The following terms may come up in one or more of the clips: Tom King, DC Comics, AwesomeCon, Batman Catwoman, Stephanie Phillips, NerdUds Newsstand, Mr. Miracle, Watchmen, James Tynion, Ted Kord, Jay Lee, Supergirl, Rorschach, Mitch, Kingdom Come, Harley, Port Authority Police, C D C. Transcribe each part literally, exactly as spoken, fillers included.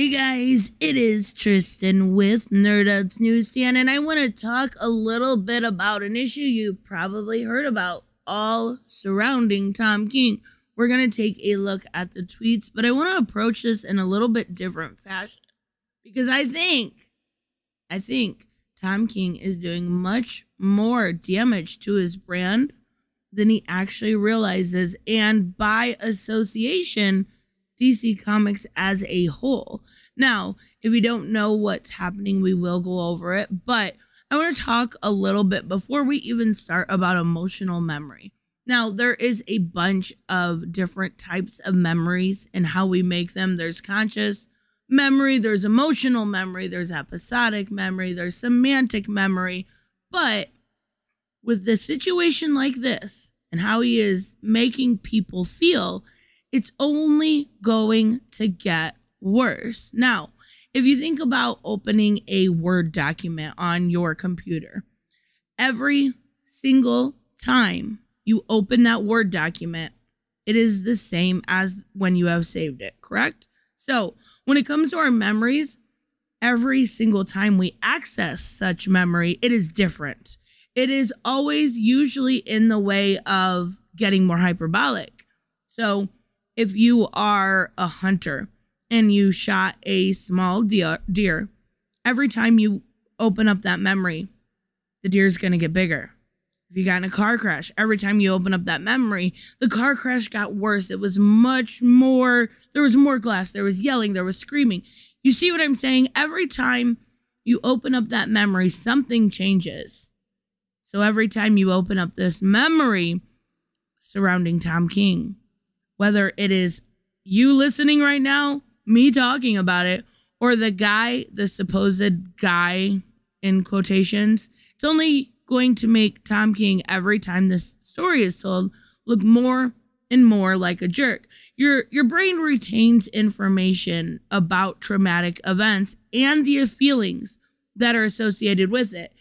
Hey guys, it is Tristan with NerdUds Newsstand, and I want to talk a little bit about an issue you probably heard about all surrounding Tom King. We're going to take a look at the tweets, but I want to approach this in a little bit different fashion because I think, I think Tom King is doing much more damage to his brand than he actually realizes, and by association, D C Comics as a whole. Now, if you don't know what's happening, we will go over it, but I want to talk a little bit before we even start about emotional memory. Now, there is a bunch of different types of memories and how we make them. There's conscious memory, there's emotional memory, there's episodic memory, there's semantic memory, but with the situation like this and how he is making people feel, it's only going to get worse. Now, if you think about opening a Word document on your computer, every single time you open that Word document, it is the same as when you have saved it, correct? So when it comes to our memories, every single time we access such memory, it is different. It is always usually in the way of getting more hyperbolic. So if you are a hunter and you shot a small deer, deer, every time you open up that memory, the deer is going to get bigger. If you got in a car crash, every time you open up that memory, the car crash got worse. It was much more, there was more glass, there was yelling, there was screaming. You see what I'm saying? Every time you open up that memory, something changes. So every time you open up this memory surrounding Tom King, whether it is you listening right now, me talking about it, or the guy, the supposed guy in quotations, it's only going to make Tom King, every time this story is told, look more and more like a jerk. Your, your brain retains information about traumatic events and the feelings that are associated with it.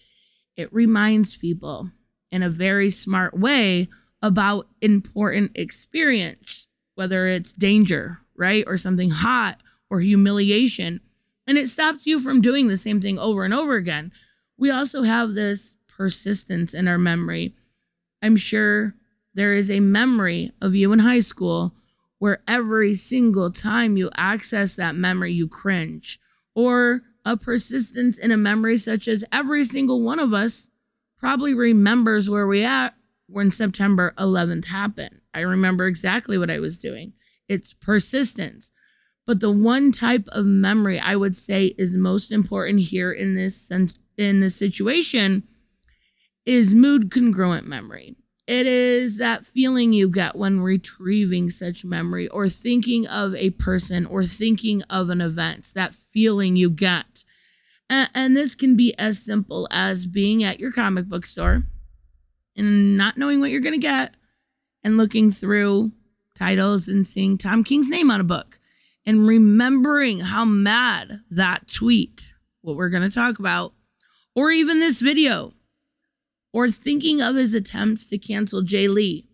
It reminds people in a very smart way about important experience, whether it's danger, right? Or something hot or humiliation. And it stops you from doing the same thing over and over again. We also have this persistence in our memory. I'm sure there is a memory of you in high school where every single time you access that memory, you cringe. Or a persistence in a memory such as every single one of us probably remembers where we are when September eleventh happened. I remember exactly what I was doing. It's persistence. But the one type of memory I would say is most important here in this sense, in this situation, is mood congruent memory. It is that feeling you get when retrieving such memory or thinking of a person or thinking of an event, that feeling you get. And, and this can be as simple as being at your comic book store and not knowing what you're going to get and looking through titles and seeing Tom King's name on a book and remembering how mad that tweet, what we're going to talk about, or even this video, or thinking of his attempts to cancel Jay Lee,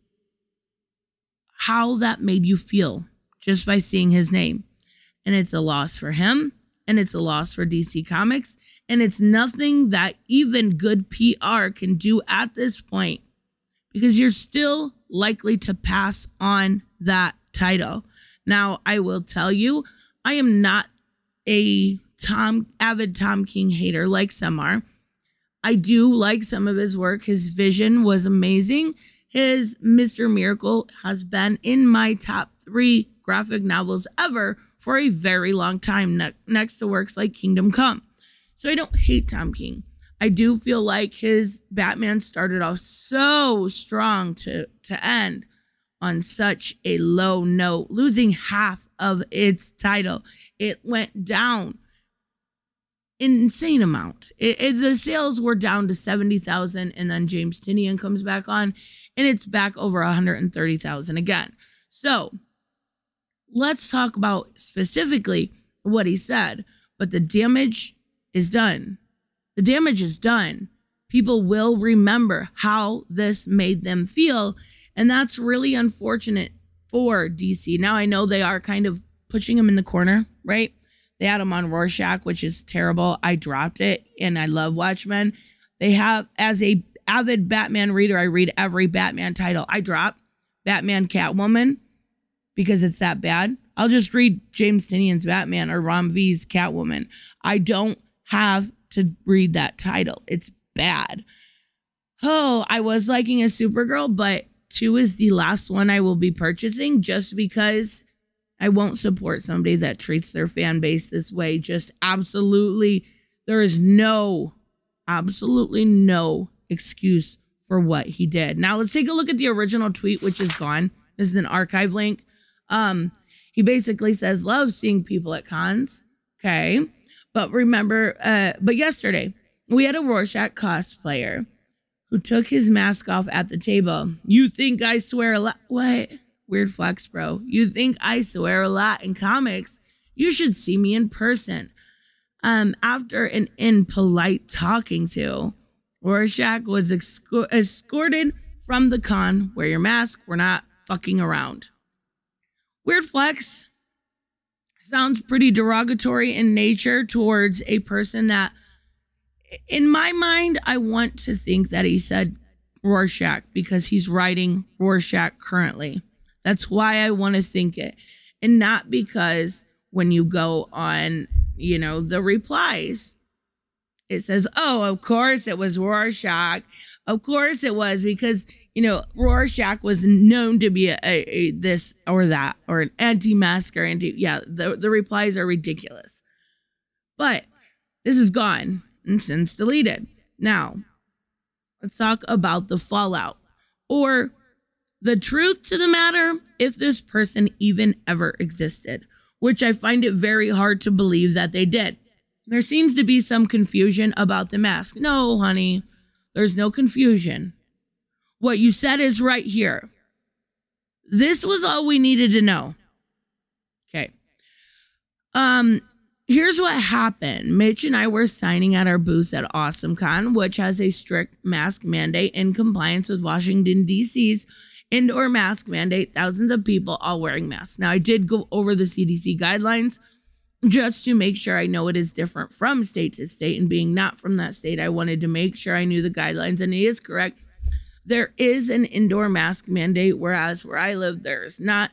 how that made you feel just by seeing his name. And it's a loss for him, and it's a loss for D C Comics, and it's nothing that even good P R can do at this point because you're still likely to pass on that title. Now, I will tell you, I am not a Tom, avid Tom King hater like some are. I do like some of his work. His vision was amazing. His Mister Miracle has been in my top three graphic novels ever for a very long time, ne- next to works like Kingdom Come. So I don't hate Tom King. I do feel like his Batman started off so strong to, to end on such a low note, losing half of its title. It went down an insane amount. It, it, the sales were down to seventy thousand, and then James Tynion comes back on, and it's back over one hundred thirty thousand again. So let's talk about specifically what he said, but the damage is done. The damage is done. People will remember how this made them feel, and that's really unfortunate for D C. Now, I know they are kind of pushing him in the corner, right? They had them on Rorschach, which is terrible. I dropped it, and I love Watchmen. They have, as a avid Batman reader, I read every Batman title. I dropped Batman Catwoman because it's that bad. I'll just read James Tynion's Batman or Rom V's Catwoman. I don't have to read that title. It's bad. Oh, I was liking a Supergirl, but two is the last one I will be purchasing just because I won't support somebody that treats their fan base this way. Just absolutely, there is no, absolutely no excuse for what he did. Now let's take a look at the original tweet, which is gone. This is an archive link. Um, he basically says, love seeing people at cons. Okay. But remember, uh, but yesterday we had a Rorschach cosplayer who took his mask off at the table. You think I swear a lot? What? Weird flex, bro. You think I swear a lot in comics? You should see me in person. Um, after an impolite talking to, Rorschach was escor- escorted from the con. Wear your mask. We're not fucking around. Weird flex sounds pretty derogatory in nature towards a person that, in my mind, I want to think that he said Rorschach because he's writing Rorschach currently. That's why I want to think it. And not because when you go on, you know, the replies, it says, oh, of course it was Rorschach. Of course it was, because, you know, Rorschach was known to be a, a this or that or an anti-masker. Anti yeah, the, the replies are ridiculous. But this is gone and since deleted. Now, let's talk about the fallout or the truth to the matter, if this person even ever existed, which I find it very hard to believe that they did. There seems to be some confusion about the mask. No, honey, there's no confusion. What you said is right here. This was all we needed to know. Okay. Um... Here's what happened. Mitch and I were signing at our booth at AwesomeCon, which has a strict mask mandate in compliance with Washington, D C's indoor mask mandate. Thousands of people all wearing masks. Now, I did go over the C D C guidelines just to make sure I know it is different from state to state. And being not from that state, I wanted to make sure I knew the guidelines. And he is correct. There is an indoor mask mandate, whereas where I live, there is not.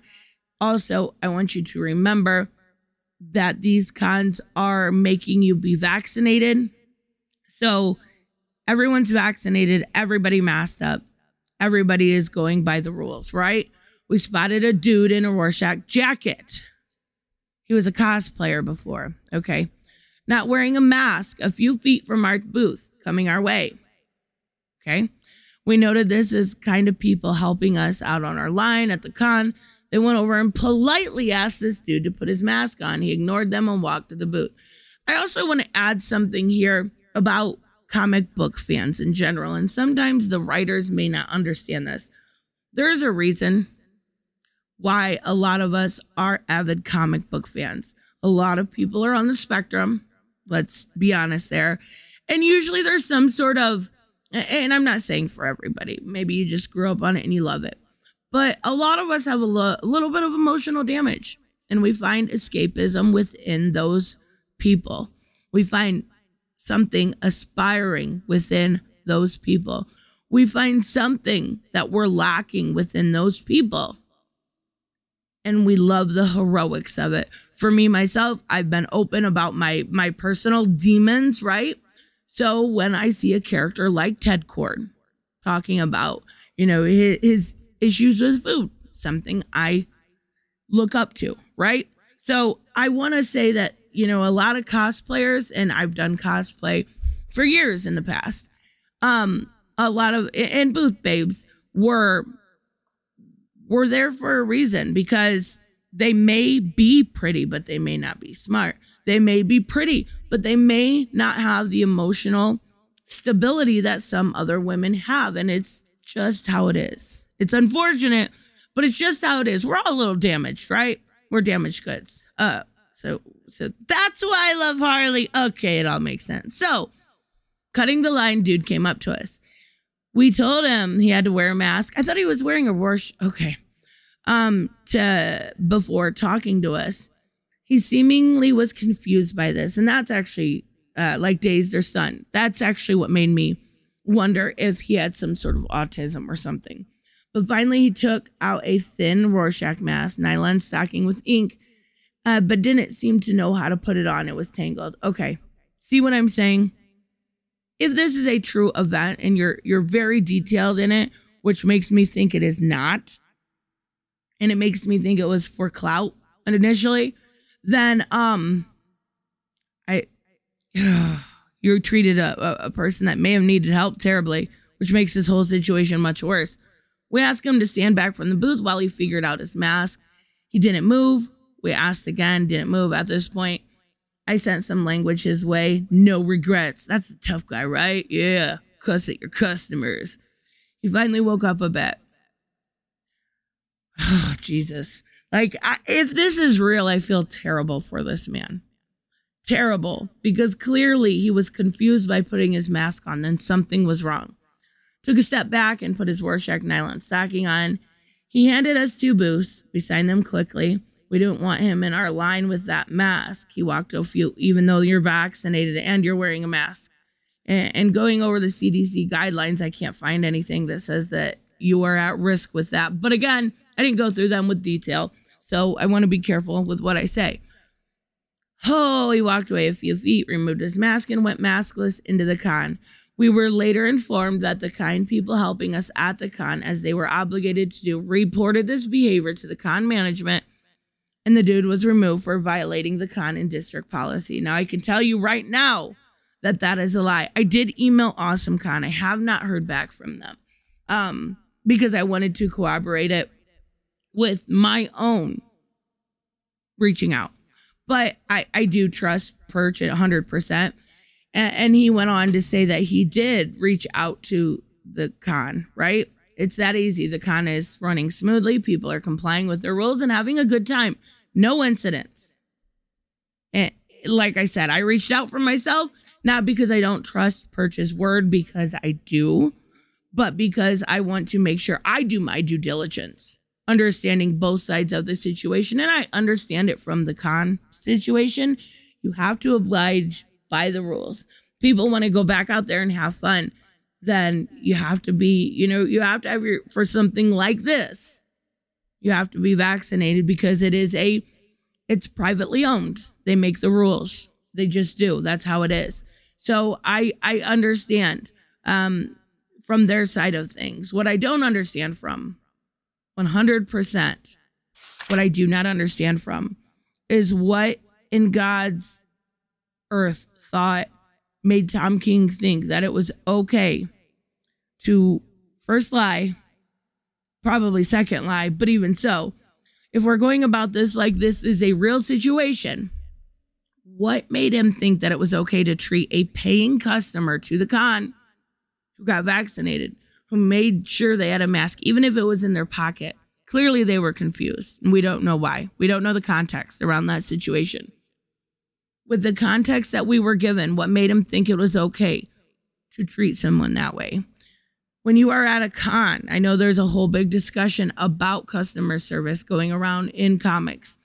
Also, I want you to remember that these cons are making you be vaccinated. So everyone's vaccinated, everybody masked up, everybody is going by the rules, right? We spotted a dude in a Rorschach jacket. He was a cosplayer before, okay? Not wearing a mask a few feet from our booth, coming our way, okay? We noted this as kind of people helping us out on our line at the con. They went over and politely asked this dude to put his mask on. He ignored them and walked to the booth. I also want to add something here about comic book fans in general, and sometimes the writers may not understand this. There's a reason why a lot of us are avid comic book fans. A lot of people are on the spectrum, let's be honest there, and usually there's some sort of, and I'm not saying for everybody, maybe you just grew up on it and you love it. But a lot of us have a, lo- a little bit of emotional damage, and we find escapism within those people. We find something aspiring within those people. We find something that we're lacking within those people, and we love the heroics of it. For me, myself, I've been open about my, my personal demons, right? So when I see a character like Ted Kord talking about, you know, his... his issues with food, something I look up to, right? So I want to say that, you know, a lot of cosplayers, and I've done cosplay for years in the past, um, a lot of, and booth babes were, were there for a reason, because they may be pretty, but they may not be smart. They may be pretty, but they may not have the emotional stability that some other women have. And it's just how it is. It's unfortunate, but it's just how it is. We're all a little damaged, right? We're damaged goods. Uh, so, so that's why I love Harley. Okay, it all makes sense. So, cutting the line, dude came up to us. We told him he had to wear a mask. I thought he was wearing a Rorschach. Okay, um, to before talking to us, He seemingly was confused by this. And that's actually uh, like dazed or stunned. That's actually what made me wonder if he had some sort of autism or something. But finally, he took out a thin Rorschach mask, nylon stocking with ink, uh, but didn't seem to know how to put it on. It was tangled. Okay, see what I'm saying? If this is a true event and you're you're very detailed in it, which makes me think it is not, and it makes me think it was for clout initially, then um, I you treated a, a person that may have needed help terribly, which makes this whole situation much worse. We asked him to stand back from the booth while he figured out his mask. He didn't move. We asked again, didn't move. At this point, I sent some language his way. No regrets. That's a tough guy, right? Yeah. Cuss at your customers. He finally woke up a bit. Oh, Jesus. Like, I, if this is real, I feel terrible for this man. Terrible. Because clearly he was confused by putting his mask on. Then something was wrong. Took a step back and put his Rorschach nylon stocking on. He handed us two booths. We signed them quickly. We didn't want him in our line with that mask. He walked a few, even though you're vaccinated and you're wearing a mask. And, and going over the C D C guidelines, I can't find anything that says that you are at risk with that. But again, I didn't go through them with detail, so I want to be careful with what I say. Oh, he walked away a few feet, removed his mask, and went maskless into the con. We were later informed that the kind people helping us at the con, as they were obligated to do, reported this behavior to the con management, and the dude was removed for violating the con and district policy. Now, I can tell you right now that that is a lie. I did email AwesomeCon. I have not heard back from them um, because I wanted to corroborate it with my own reaching out. But I, I do trust Perch at one hundred percent. And he went on to say that he did reach out to the con, right? It's that easy. The con is running smoothly. People are complying with their rules and having a good time. No incidents. And like I said, I reached out for myself, not because I don't trust Perch's word, because I do, but because I want to make sure I do my due diligence, understanding both sides of the situation. And I understand it from the con situation. You have to oblige by the rules. People want to go back out there and have fun. Then you have to be, you know, you have to have your, for something like this, you have to be vaccinated because it is a, it's privately owned. They make the rules. They just do. That's how it is. So I, I understand um, from their side of things. What I don't understand from, one hundred percent, what I do not understand from is what in God's earth thought made Tom King think that it was okay to first lie, probably second lie, but even so, if we're going about this like this is a real situation, what made him think that it was okay to treat a paying customer to the con who got vaccinated, who made sure they had a mask, even if it was in their pocket? Clearly they were confused, and we don't know why. We don't know the context around that situation. With the context that we were given, what made him think it was okay to treat someone that way? When you are at a con, I know there's a whole big discussion about customer service going around in comics.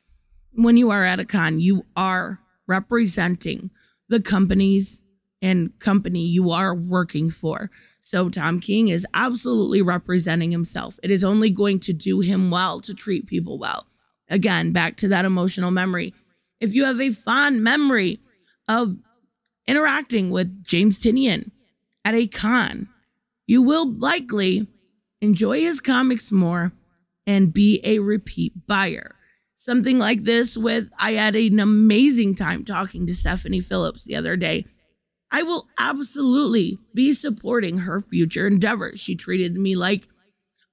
When you are at a con, you are representing the companies and company you are working for. So Tom King is absolutely representing himself. It is only going to do him well to treat people well. Again, back to that emotional memory. If you have a fond memory of interacting with James Tynion at a con, you will likely enjoy his comics more and be a repeat buyer. Something like this with, I had an amazing time talking to Stephanie Phillips the other day. I will absolutely be supporting her future endeavors. She treated me like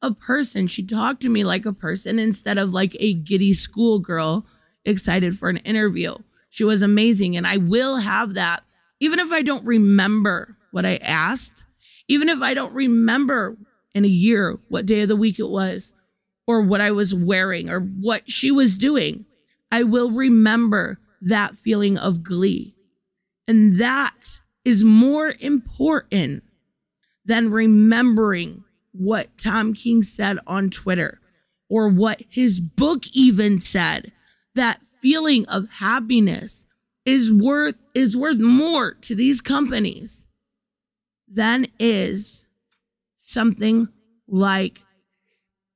a person. She talked to me like a person instead of like a giddy schoolgirl excited for an interview. She was amazing. And I will have that. Even if I don't remember what I asked, even if I don't remember in a year what day of the week it was, or what I was wearing, or what she was doing, I will remember that feeling of glee. And that is more important than remembering what Tom King said on Twitter or what his book even said. That feeling of happiness is worth is worth more to these companies than is something like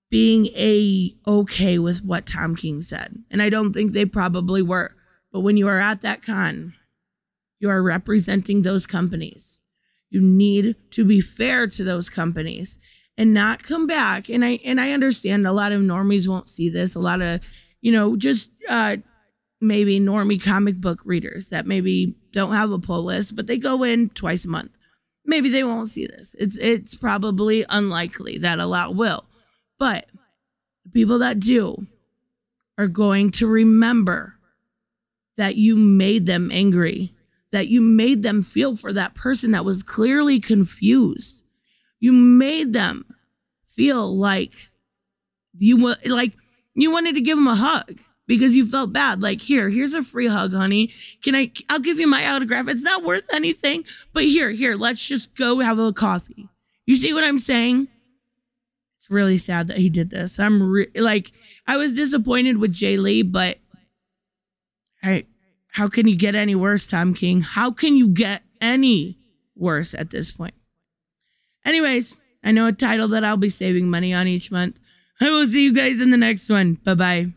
being a okay with what Tom King said. And I don't think they probably were. But when you are at that con, you are representing those companies. You need to be fair to those companies and not come back. And I and I understand a lot of normies won't see this. A lot of, you know, just uh, maybe normie comic book readers that maybe don't have a pull list, but they go in twice a month. Maybe they won't see this. It's it's probably unlikely that a lot will. But the people that do are going to remember that you made them angry, that you made them feel for that person that was clearly confused. You made them feel like you like you wanted to give them a hug because you felt bad. Like, here, here's a free hug, honey. Can I, I'll give you my autograph. It's not worth anything, but here, here, let's just go have a coffee. You see what I'm saying? Really sad that he did this. I'm re- like, I was disappointed with Jay Lee, but I, how can you get any worse, Tom King? How can you get any worse at this point? Anyways, I know a title that I'll be saving money on each month. I will see you guys in the next one. Bye-bye.